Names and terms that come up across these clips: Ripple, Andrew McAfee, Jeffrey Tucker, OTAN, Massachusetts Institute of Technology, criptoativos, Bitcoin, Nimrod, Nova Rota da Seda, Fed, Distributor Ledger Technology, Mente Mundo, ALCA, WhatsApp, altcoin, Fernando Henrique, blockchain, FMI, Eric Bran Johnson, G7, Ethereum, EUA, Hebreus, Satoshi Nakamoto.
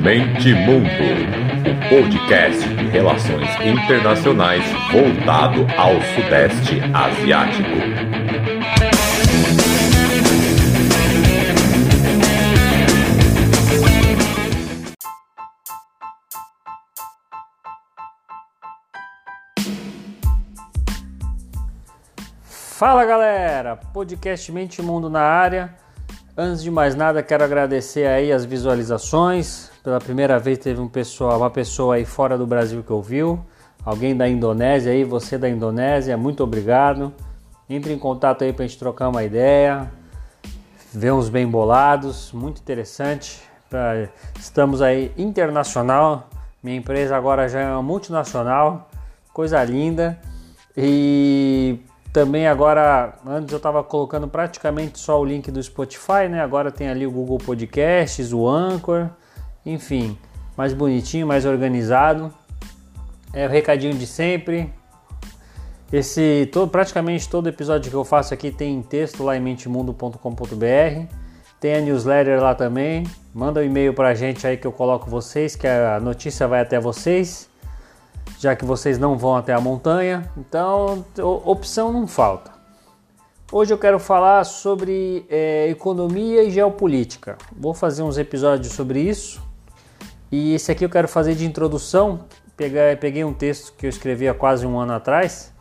Mente Mundo, o podcast de relações internacionais voltado ao Sudeste Asiático. Fala galera, podcast Mente Mundo na área. Antes de mais nada, quero agradecer aí as visualizações. Pela primeira vez teve uma pessoa aí fora do Brasil que ouviu, alguém da Indonésia aí, você da Indonésia, muito obrigado. Entre em contato aí pra gente trocar uma ideia, ver uns bem bolados, muito interessante. Estamos aí internacional, minha empresa agora já é uma multinacional, coisa linda. E também agora, antes eu estava colocando praticamente só o link do Spotify, né? Agora tem ali o Google Podcasts, o Anchor, enfim, mais bonitinho, mais organizado. É o recadinho de sempre. Praticamente todo episódio que eu faço aqui tem em texto lá em mentemundo.com.br. Tem a newsletter lá também. Manda um e-mail pra gente aí que eu coloco vocês, que a notícia vai até vocês, já que vocês não vão até a montanha, então opção não falta. Hoje eu quero falar sobre economia e geopolítica. Vou fazer uns episódios sobre isso, e esse aqui eu quero fazer de introdução. Peguei um texto que eu escrevi há quase um ano atrás,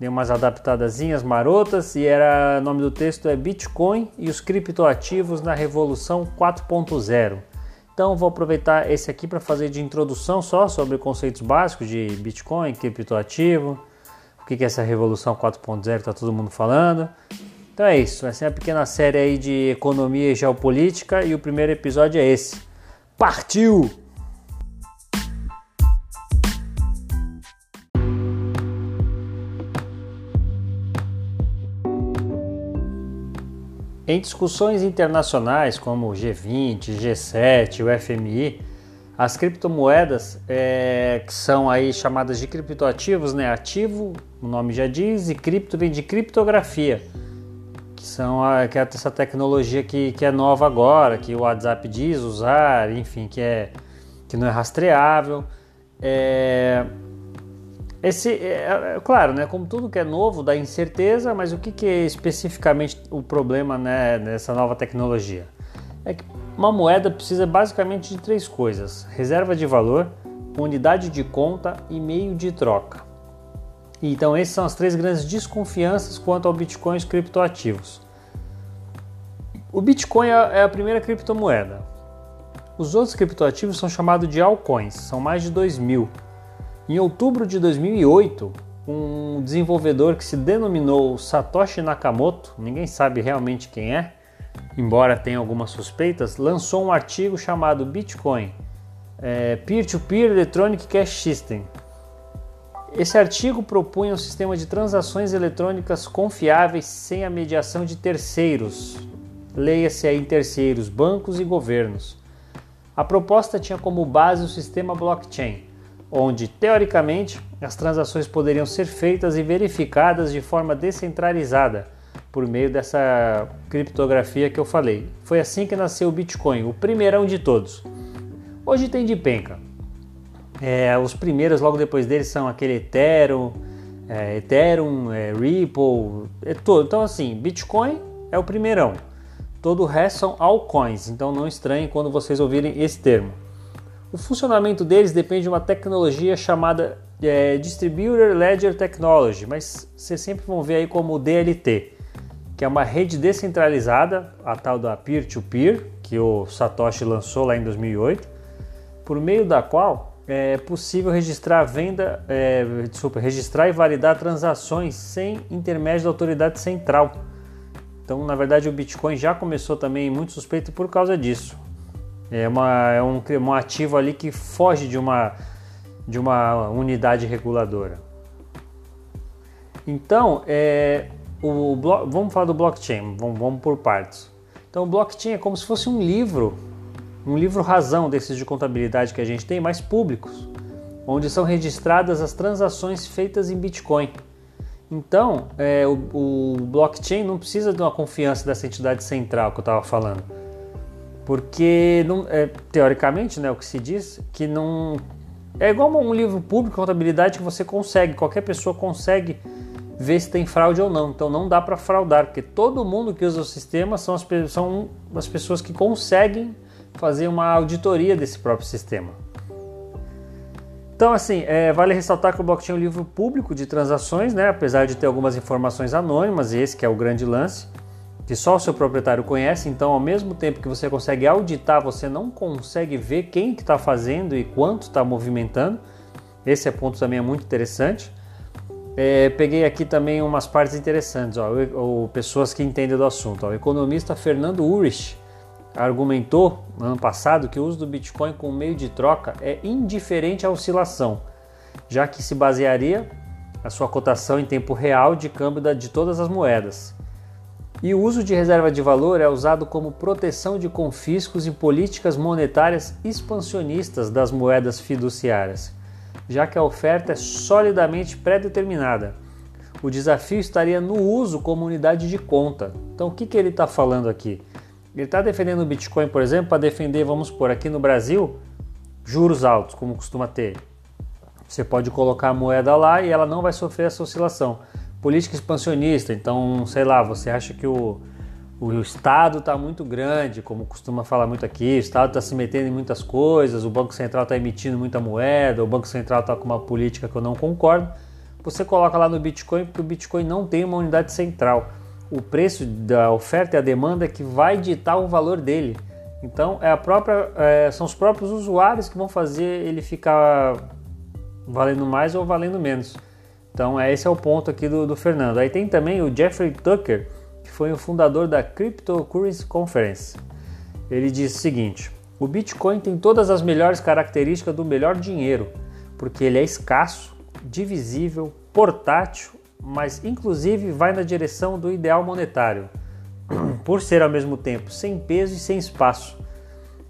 dei umas adaptadazinhas marotas, e o nome do texto é Bitcoin e os criptoativos na Revolução 4.0. Então vou aproveitar esse aqui para fazer de introdução só sobre conceitos básicos de Bitcoin, criptoativo, o que é essa Revolução 4.0 está todo mundo falando. Então é isso, essa é uma pequena série aí de economia e geopolítica, e o primeiro episódio é esse. Partiu! Em discussões internacionais como o G20, G7, o FMI, as criptomoedas que são aí chamadas de criptoativos, né? Ativo, o nome já diz, e cripto vem de criptografia, que é essa tecnologia que é nova agora, que o WhatsApp diz usar, enfim, que não é rastreável. Claro, né, como tudo que é novo dá incerteza, mas o que é especificamente o problema, né, nessa nova tecnologia? É que uma moeda precisa basicamente de três coisas: reserva de valor, unidade de conta e meio de troca. Então essas são as três grandes desconfianças quanto ao Bitcoin e os criptoativos. O Bitcoin é a primeira criptomoeda. Os outros criptoativos são chamados de altcoins, são mais de 2.000. Em outubro de 2008, um desenvolvedor que se denominou Satoshi Nakamoto, ninguém sabe realmente quem é, embora tenha algumas suspeitas, lançou um artigo chamado Bitcoin, Peer-to-Peer Electronic Cash System. Esse artigo propunha um sistema de transações eletrônicas confiáveis sem a mediação de terceiros, leia-se aí terceiros, bancos e governos. A proposta tinha como base o sistema blockchain, onde, teoricamente, as transações poderiam ser feitas e verificadas de forma descentralizada, por meio dessa criptografia que eu falei. Foi assim que nasceu o Bitcoin, o primeirão de todos. Hoje tem de penca. Os primeiros, logo depois deles, são aquele Ethereum, Ripple, todo. Então, assim, Bitcoin é o primeirão. Todo o resto são altcoins, então não estranhem quando vocês ouvirem esse termo. O funcionamento deles depende de uma tecnologia chamada Distributor Ledger Technology, mas vocês sempre vão ver aí como DLT, que é uma rede descentralizada, a tal da peer-to-peer, que o Satoshi lançou lá em 2008, por meio da qual é possível registrar e validar transações sem intermédio da autoridade central. Então, na verdade, o Bitcoin já começou também muito suspeito por causa disso. É um ativo ali que foge de uma unidade reguladora. Então, vamos falar do blockchain, vamos por partes. Então, o blockchain é como se fosse um livro razão desses de contabilidade que a gente tem, mas públicos, onde são registradas as transações feitas em Bitcoin. Então, o blockchain não precisa de uma confiança dessa entidade central que eu estava falando. Porque, não, teoricamente, né, o que se diz que não... É igual um livro público, contabilidade, que você consegue, qualquer pessoa consegue ver se tem fraude ou não. Então não dá para fraudar, porque todo mundo que usa o sistema são as pessoas que conseguem fazer uma auditoria desse próprio sistema. Então, assim, vale ressaltar que o blockchain é um livro público de transações, né? Apesar de ter algumas informações anônimas, e esse que é o grande lance, que só o seu proprietário conhece. Então, ao mesmo tempo que você consegue auditar, você não consegue ver quem que está fazendo e quanto está movimentando. Esse ponto também é muito interessante. Peguei aqui também umas partes interessantes, ou pessoas que entendem do assunto. O economista Fernando Urich argumentou no ano passado que o uso do Bitcoin como meio de troca é indiferente à oscilação, já que se basearia a sua cotação em tempo real de câmbio de todas as moedas. E o uso de reserva de valor é usado como proteção de confiscos e políticas monetárias expansionistas das moedas fiduciárias, já que a oferta é solidamente pré-determinada. O desafio estaria no uso como unidade de conta. Então, o que ele está falando aqui? Ele está defendendo o Bitcoin, por exemplo, para defender, vamos supor, aqui no Brasil, juros altos, como costuma ter. Você pode colocar a moeda lá e ela não vai sofrer essa oscilação. Política expansionista, então, sei lá, você acha que o Estado está muito grande, como costuma falar muito aqui, o Estado está se metendo em muitas coisas, o Banco Central está emitindo muita moeda, o Banco Central está com uma política que eu não concordo. Você coloca lá no Bitcoin, porque o Bitcoin não tem uma unidade central. O preço da oferta e a demanda é que vai ditar o valor dele. Então, são os próprios usuários que vão fazer ele ficar valendo mais ou valendo menos. Então, esse é o ponto aqui do Fernando. Aí tem também o Jeffrey Tucker, que foi o fundador da Cryptocurrency Conference. Ele diz o seguinte: o Bitcoin tem todas as melhores características do melhor dinheiro, porque ele é escasso, divisível, portátil, mas inclusive vai na direção do ideal monetário, por ser ao mesmo tempo sem peso e sem espaço.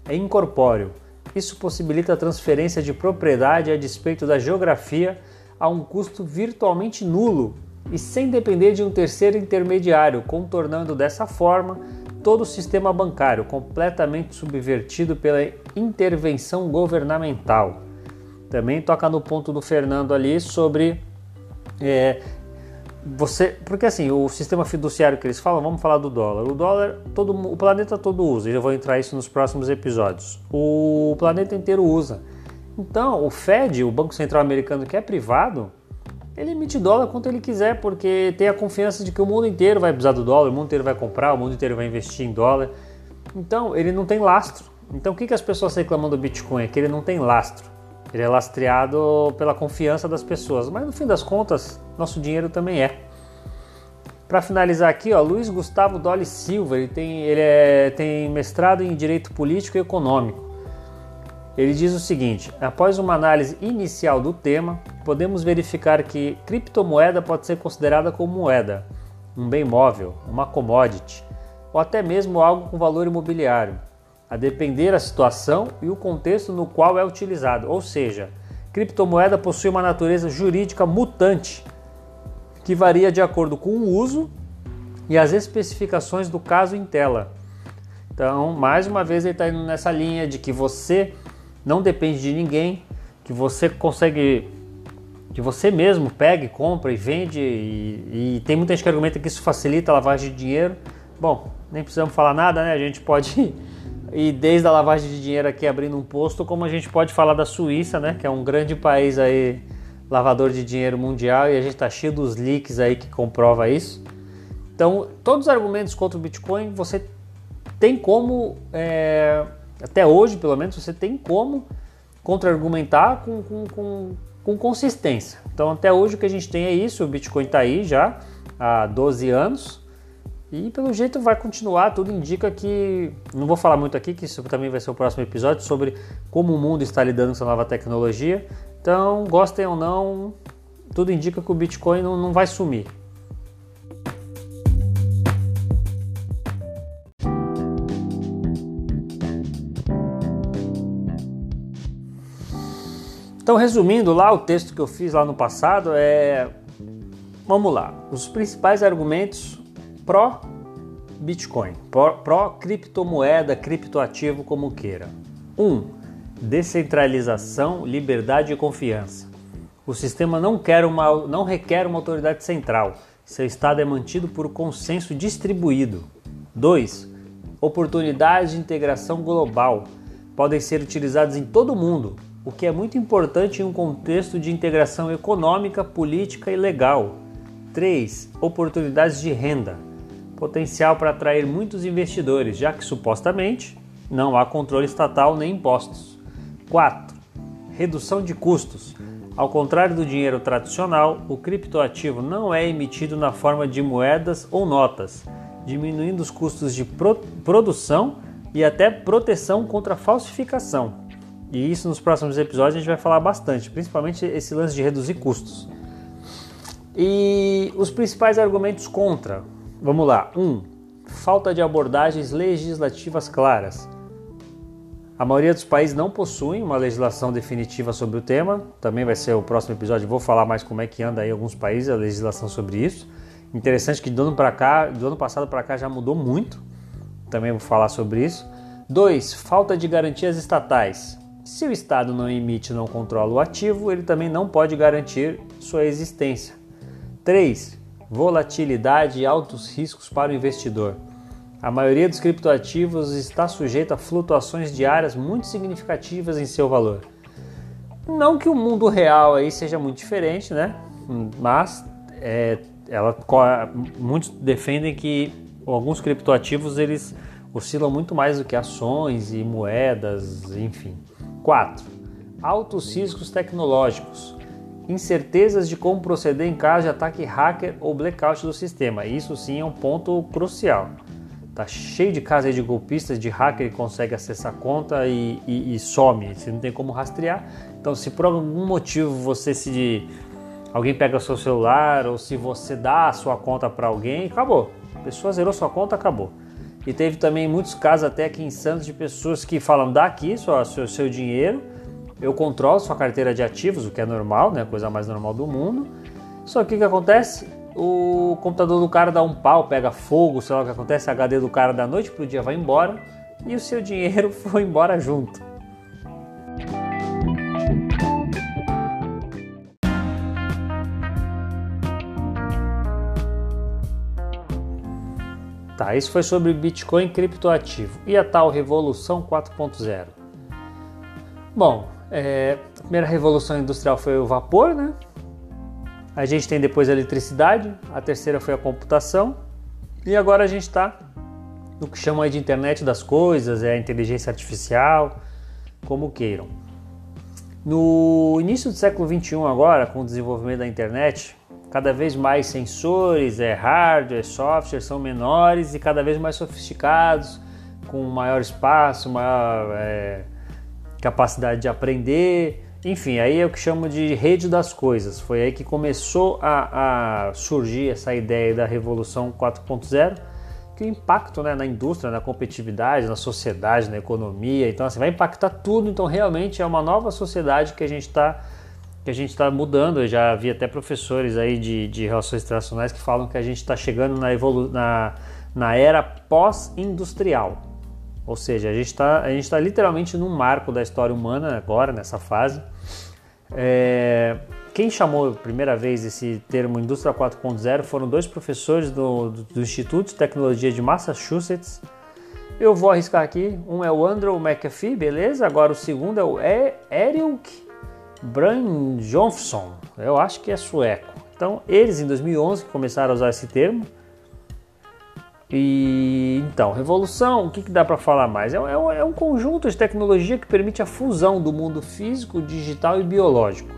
É incorpóreo. Isso possibilita a transferência de propriedade a despeito da geografia a um custo virtualmente nulo e sem depender de um terceiro intermediário, contornando dessa forma todo o sistema bancário, completamente subvertido pela intervenção governamental. Também toca no ponto do Fernando ali sobre... porque assim, o sistema fiduciário que eles falam, vamos falar do dólar. O dólar, o planeta todo usa, e eu vou entrar isso nos próximos episódios. O planeta inteiro usa. Então, o Fed, o Banco Central Americano, que é privado, ele emite dólar quanto ele quiser, porque tem a confiança de que o mundo inteiro vai precisar do dólar, o mundo inteiro vai comprar, o mundo inteiro vai investir em dólar. Então, ele não tem lastro. Então, o que as pessoas reclamam do Bitcoin? É que ele não tem lastro. Ele é lastreado pela confiança das pessoas, mas no fim das contas, nosso dinheiro também é. Para finalizar aqui, Luiz Gustavo Dolly Silva, ele tem mestrado em Direito Político e Econômico. Ele diz o seguinte: após uma análise inicial do tema, podemos verificar que criptomoeda pode ser considerada como moeda, um bem móvel, uma commodity, ou até mesmo algo com valor imobiliário, a depender da situação e o contexto no qual é utilizado. Ou seja, criptomoeda possui uma natureza jurídica mutante, que varia de acordo com o uso e as especificações do caso em tela. Então, mais uma vez, ele está indo nessa linha de que você não depende de ninguém, que você consegue, que você mesmo pega, compra e vende, e tem muita gente que argumenta que isso facilita a lavagem de dinheiro. Bom, nem precisamos falar nada, né? A gente pode ir desde a lavagem de dinheiro aqui abrindo um posto, como a gente pode falar da Suíça, né? Que é um grande país aí, lavador de dinheiro mundial, e a gente está cheio dos leaks aí que comprova isso. Então, todos os argumentos contra o Bitcoin, você tem como... até hoje, pelo menos, você tem como contra-argumentar com consistência. Então, até hoje o que a gente tem é isso. O Bitcoin está aí já há 12 anos e, pelo jeito, vai continuar. Tudo indica que... Não vou falar muito aqui, que isso também vai ser o próximo episódio, sobre como o mundo está lidando com essa nova tecnologia. Então, gostem ou não, tudo indica que o Bitcoin não vai sumir. Então, resumindo lá o texto que eu fiz lá no passado, vamos lá, os principais argumentos pró Bitcoin, pró-criptomoeda, criptoativo, como queira. 1. Descentralização, liberdade e confiança. O sistema não requer uma autoridade central. Seu estado é mantido por consenso distribuído. 2. Oportunidades de integração global. Podem ser utilizados em todo o mundo, o que é muito importante em um contexto de integração econômica, política e legal. 3. Oportunidades de renda. Potencial para atrair muitos investidores, já que supostamente não há controle estatal nem impostos. 4. Redução de custos. Ao contrário do dinheiro tradicional, o criptoativo não é emitido na forma de moedas ou notas, diminuindo os custos de produção e até proteção contra falsificação. E isso nos próximos episódios a gente vai falar bastante, principalmente esse lance de reduzir custos. E os principais argumentos contra, vamos lá. 1. Falta de abordagens legislativas claras. A maioria dos países não possui uma legislação definitiva sobre o tema. Também vai ser o próximo episódio, vou falar mais como é que anda aí alguns países a legislação sobre isso. Interessante que do ano passado para cá já mudou muito. Também vou falar sobre isso. 2. Falta de garantias estatais. Se o Estado não emite e não controla o ativo, ele também não pode garantir sua existência. 3. Volatilidade e altos riscos para o investidor. A maioria dos criptoativos está sujeita a flutuações diárias muito significativas em seu valor. Não que o mundo real aí seja muito diferente, né? Mas muitos defendem que alguns criptoativos eles oscilam muito mais do que ações e moedas, enfim. 4. Altos riscos tecnológicos. Incertezas de como proceder em caso de ataque hacker ou blackout do sistema. Isso sim é um ponto crucial. Tá cheio de casos de golpistas, de hacker que consegue acessar a conta e some, você não tem como rastrear. Então, se por algum motivo alguém pega o seu celular ou se você dá a sua conta para alguém, acabou. A pessoa zerou sua conta, acabou. E teve também muitos casos até aqui em Santos de pessoas que falam, dá aqui seu dinheiro, eu controlo sua carteira de ativos, o que é normal, né? A coisa mais normal do mundo. Só que o que acontece? O computador do cara dá um pau, pega fogo, sei lá o que acontece, a HD do cara da noite pro dia vai embora e o seu dinheiro foi embora junto. Tá, isso foi sobre Bitcoin criptoativo e a tal Revolução 4.0. Bom, a primeira revolução industrial foi o vapor, né? A gente tem depois a eletricidade, a terceira foi a computação e agora a gente está no que chamam aí de internet das coisas, a inteligência artificial, como queiram. No início do século XXI agora, com o desenvolvimento da internet, cada vez mais sensores, hardware, software são menores e cada vez mais sofisticados, com maior espaço, maior capacidade de aprender. Enfim, aí é o que chamo de rede das coisas. Foi aí que começou a surgir essa ideia da Revolução 4.0, que o impacto, né, na indústria, na competitividade, na sociedade, na economia, então assim, vai impactar tudo. Então realmente é uma nova sociedade que a gente está mudando. Eu já vi até professores aí de relações internacionais que falam que a gente está chegando na era pós-industrial. Ou seja, a gente tá literalmente num marco da história humana agora, nessa fase. Quem chamou a primeira vez esse termo Indústria 4.0 foram dois professores do Instituto de Tecnologia de Massachusetts. Eu vou arriscar aqui, um é o Andrew McAfee, beleza? Agora o segundo é o Eric Bran Johnson, eu acho que é sueco. Então eles em 2011 começaram a usar esse termo. E então, revolução, o que dá para falar mais? É um conjunto de tecnologia que permite a fusão do mundo físico, digital e biológico,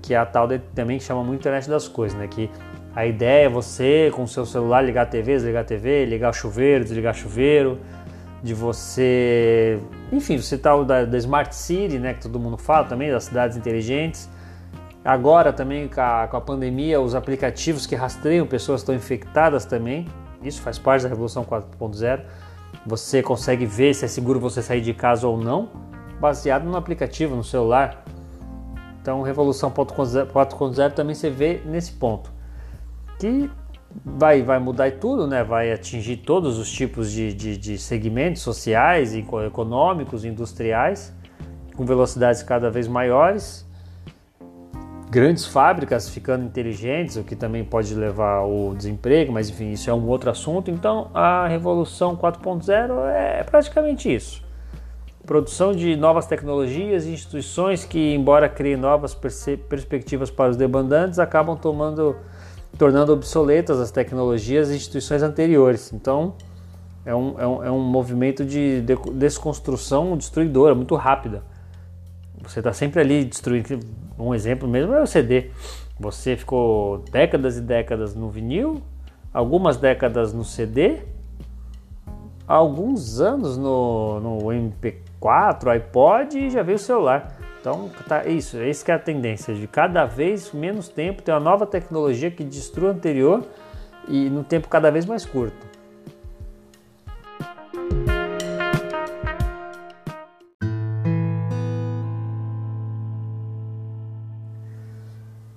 que é a tal também que chama muito internet das coisas, né? Que a ideia é você, com o seu celular, ligar a TV, desligar a TV, ligar o chuveiro, desligar o chuveiro, de você... Enfim, você tal da Smart City, né? Que todo mundo fala também, das cidades inteligentes. Agora também, com a pandemia, os aplicativos que rastreiam pessoas estão infectadas também. Isso faz parte da Revolução 4.0. Você consegue ver se é seguro você sair de casa ou não, baseado no aplicativo, no celular. Então, Revolução 4.0 também você vê nesse ponto. Que vai mudar tudo, né? Vai atingir todos os tipos de segmentos sociais, econômicos, industriais, com velocidades cada vez maiores, grandes fábricas ficando inteligentes, o que também pode levar ao desemprego, mas enfim, isso é um outro assunto. Então a Revolução 4.0 é praticamente isso. Produção de novas tecnologias e instituições que, embora criem novas perspectivas para os demandantes, acabam tornando obsoletas as tecnologias e instituições anteriores. Então, é um movimento de desconstrução destruidora, muito rápida. Você está sempre ali destruindo. Um exemplo mesmo é o CD. Você ficou décadas e décadas no vinil, algumas décadas no CD, alguns anos no MP4, iPod, e já veio o celular. Então, tá, isso que é a tendência, de cada vez menos tempo ter uma nova tecnologia que destrua a anterior e num tempo cada vez mais curto.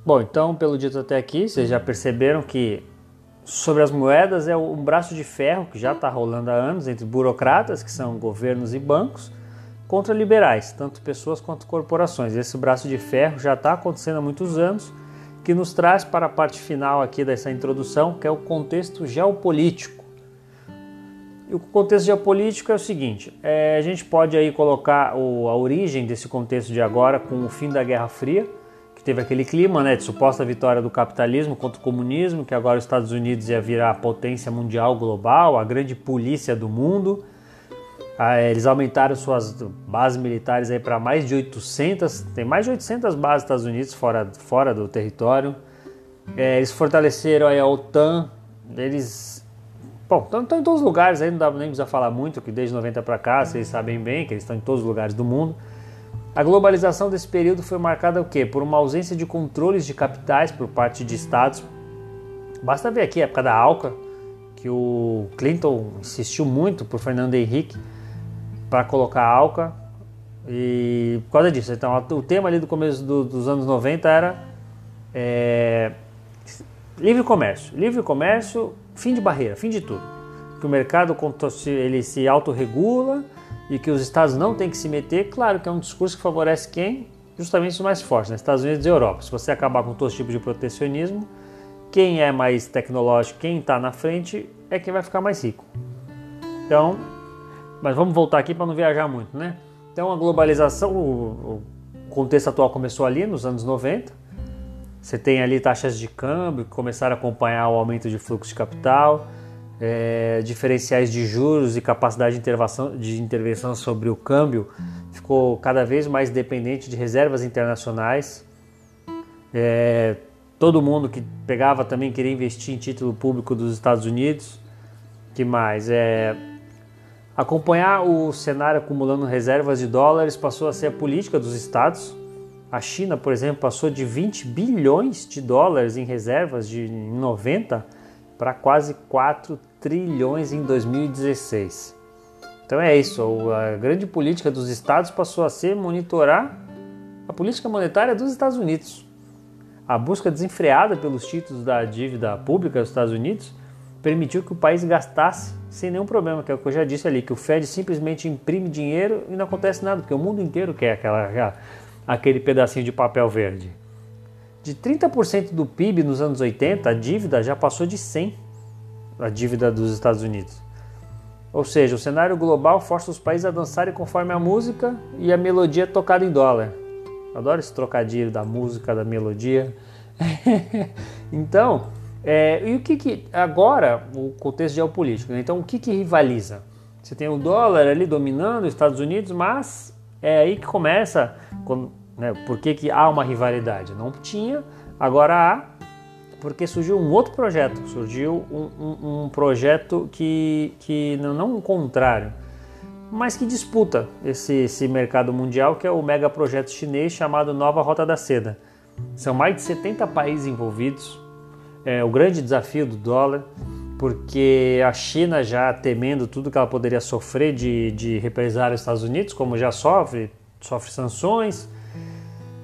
Bom, então, pelo dito até aqui, vocês já perceberam que sobre as moedas é um braço de ferro que já está rolando há anos entre burocratas, que são governos e bancos, contra liberais, tanto pessoas quanto corporações. Esse braço de ferro já está acontecendo há muitos anos, que nos traz para a parte final aqui dessa introdução, que é o contexto geopolítico. E o contexto geopolítico é o seguinte, a gente pode aí colocar a origem desse contexto de agora com o fim da Guerra Fria, que teve aquele clima, né, de suposta vitória do capitalismo contra o comunismo, que agora os Estados Unidos ia virar a potência mundial global, a grande polícia do mundo. Eles aumentaram suas bases militares para mais de 800, tem mais de 800 bases dos Estados Unidos fora do território. Eles fortaleceram a OTAN, eles... Bom, estão em todos os lugares, aí não dá nem precisa falar muito, que desde 90 para cá, vocês sabem bem que eles estão em todos os lugares do mundo. A globalização desse período foi marcada o quê? Por uma ausência de controles de capitais por parte de estados. Basta ver aqui a época da ALCA, que o Clinton insistiu muito por Fernando Henrique, para colocar a ALCA, e por causa disso. Então, o tema ali do começo dos anos 90 era livre comércio, fim de barreira, fim de tudo, que o mercado ele se autorregula e que os estados não têm que se meter. Claro que é um discurso que favorece quem? Justamente os mais fortes, né? Estados Unidos e Europa. Se você acabar com todos os tipos de protecionismo, quem é mais tecnológico, quem está na frente, é quem vai ficar mais rico. Então, mas vamos voltar aqui para não viajar muito, né? Então a globalização, o contexto atual começou ali nos anos 90. Você tem ali taxas de câmbio que começaram a acompanhar o aumento de fluxo de capital, diferenciais de juros e capacidade de intervenção sobre o câmbio ficou cada vez mais dependente de reservas internacionais. Todo mundo que pegava também queria investir em título público dos Estados Unidos. Que mais? Acompanhar o cenário acumulando reservas de dólares passou a ser a política dos estados. A China, por exemplo, passou de 20 bilhões de dólares em reservas em 90 para quase 4 trilhões em 2016. Então é isso, a grande política dos estados passou a ser monitorar a política monetária dos Estados Unidos. A busca desenfreada pelos títulos da dívida pública dos Estados Unidos permitiu que o país gastasse sem nenhum problema, que é o que eu já disse ali, que o Fed simplesmente imprime dinheiro e não acontece nada, porque o mundo inteiro quer aquele pedacinho de papel verde. De 30% do PIB nos anos 80, a dívida já passou de 100%, a dívida dos Estados Unidos. Ou seja, o cenário global força os países a dançarem conforme a música e a melodia tocada em dólar. Adoro esse trocadilho da música, da melodia. Então... e o que agora, o contexto geopolítico, né? Então, o que rivaliza? Você tem o dólar ali dominando os Estados Unidos, mas é aí que começa, né, por que há uma rivalidade. Não tinha, agora há, porque surgiu um outro projeto, surgiu um projeto que não o contrário, mas que disputa esse mercado mundial, que é o megaprojeto chinês chamado Nova Rota da Seda. São mais de 70 países envolvidos. O grande desafio do dólar, porque a China, já temendo tudo que ela poderia sofrer de represália aos Estados Unidos, como já sofre sanções,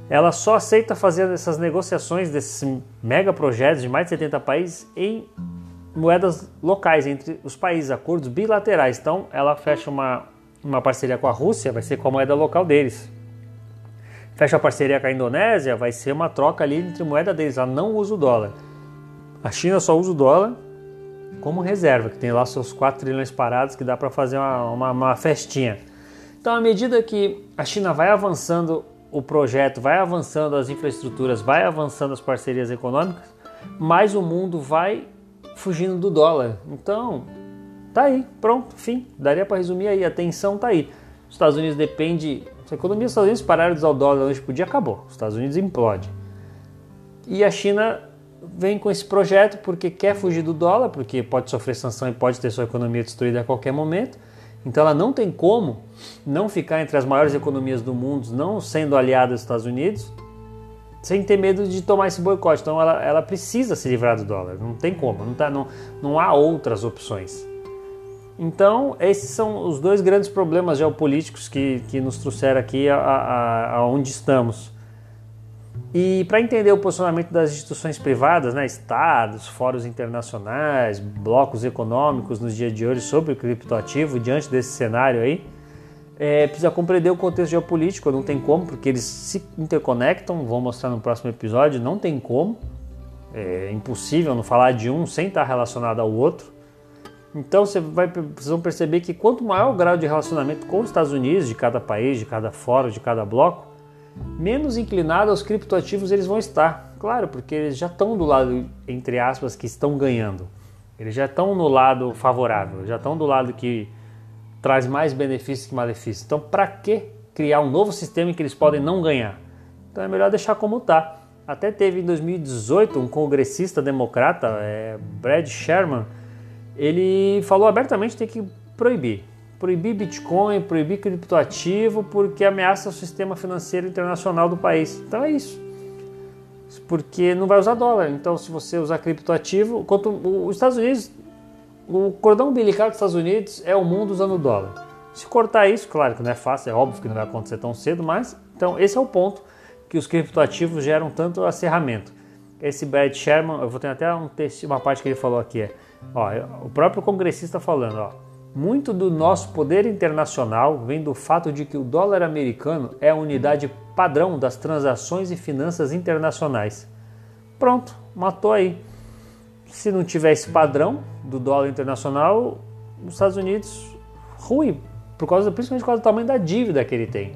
ela só aceita fazer essas negociações desses megaprojetos de mais de 70 países em moedas locais entre os países, acordos bilaterais. Então ela fecha uma parceria com a Rússia, vai ser com a moeda local deles. Fecha a parceria com a Indonésia, vai ser uma troca ali entre moeda deles. Ela não usa o dólar. A China só usa o dólar como reserva, que tem lá seus 4 trilhões parados, que dá para fazer uma festinha. Então, à medida que a China vai avançando o projeto, vai avançando as infraestruturas, vai avançando as parcerias econômicas, mais o mundo vai fugindo do dólar. Então, tá aí, pronto, fim. Daria para resumir aí, a tensão tá aí. Os Estados Unidos depende... A economia dos Estados Unidos pararam de usar o dólar hoje por dia, acabou. Os Estados Unidos implode. E a China... vem com esse projeto porque quer fugir do dólar, porque pode sofrer sanção e pode ter sua economia destruída a qualquer momento. Então ela não tem como não ficar entre as maiores economias do mundo, não sendo aliada aos Estados Unidos, sem ter medo de tomar esse boicote. Então ela precisa se livrar do dólar, não tem como, não há outras opções. Então esses são os dois grandes problemas geopolíticos que nos trouxeram aqui a onde estamos. E para entender o posicionamento das instituições privadas, né, estados, fóruns internacionais, blocos econômicos nos dias de hoje sobre o criptoativo, diante desse cenário aí, precisa compreender o contexto geopolítico. Não tem como, porque eles se interconectam, vou mostrar no próximo episódio, não tem como, é impossível não falar de um sem estar relacionado ao outro. Então vocês vão perceber que quanto maior o grau de relacionamento com os Estados Unidos, de cada país, de cada fórum, de cada bloco, menos inclinado aos criptoativos eles vão estar, claro, porque eles já estão do lado, entre aspas, que estão ganhando, eles já estão no lado favorável, já estão do lado que traz mais benefícios que malefícios. Então para que criar um novo sistema em que eles podem não ganhar? Então é melhor deixar como está. Até teve em 2018 um congressista democrata, Brad Sherman, ele falou abertamente que tem que proibir Bitcoin, proibir criptoativo, porque ameaça o sistema financeiro internacional do país. Então é isso. Porque não vai usar dólar. Então se você usar criptoativo... Os Estados Unidos... O cordão umbilical dos Estados Unidos é o mundo usando dólar. Se cortar isso, claro que não é fácil, é óbvio que não vai acontecer tão cedo, mas... Então esse é o ponto que os criptoativos geram tanto acerramento. Esse Brad Sherman... Eu vou ter até um texto, uma parte que ele falou aqui. O próprio congressista falando... Muito do nosso poder internacional vem do fato de que o dólar americano é a unidade padrão das transações e finanças internacionais. Pronto, matou aí. Se não tiver esse padrão do dólar internacional, os Estados Unidos ruim, principalmente por causa do tamanho da dívida que ele tem.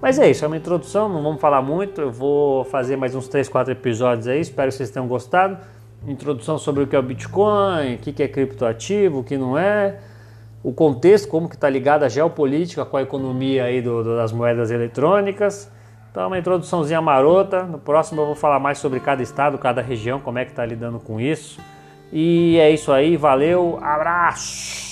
Mas é isso, é uma introdução, não vamos falar muito, eu vou fazer mais uns 3, 4 episódios aí, espero que vocês tenham gostado. Introdução sobre o que é o Bitcoin, o que é criptoativo, o que não é... O contexto, como que está ligado a geopolítica com a economia aí das moedas eletrônicas. Então, uma introduçãozinha marota. No próximo eu vou falar mais sobre cada estado, cada região, como é que está lidando com isso. E é isso aí, valeu, abraço!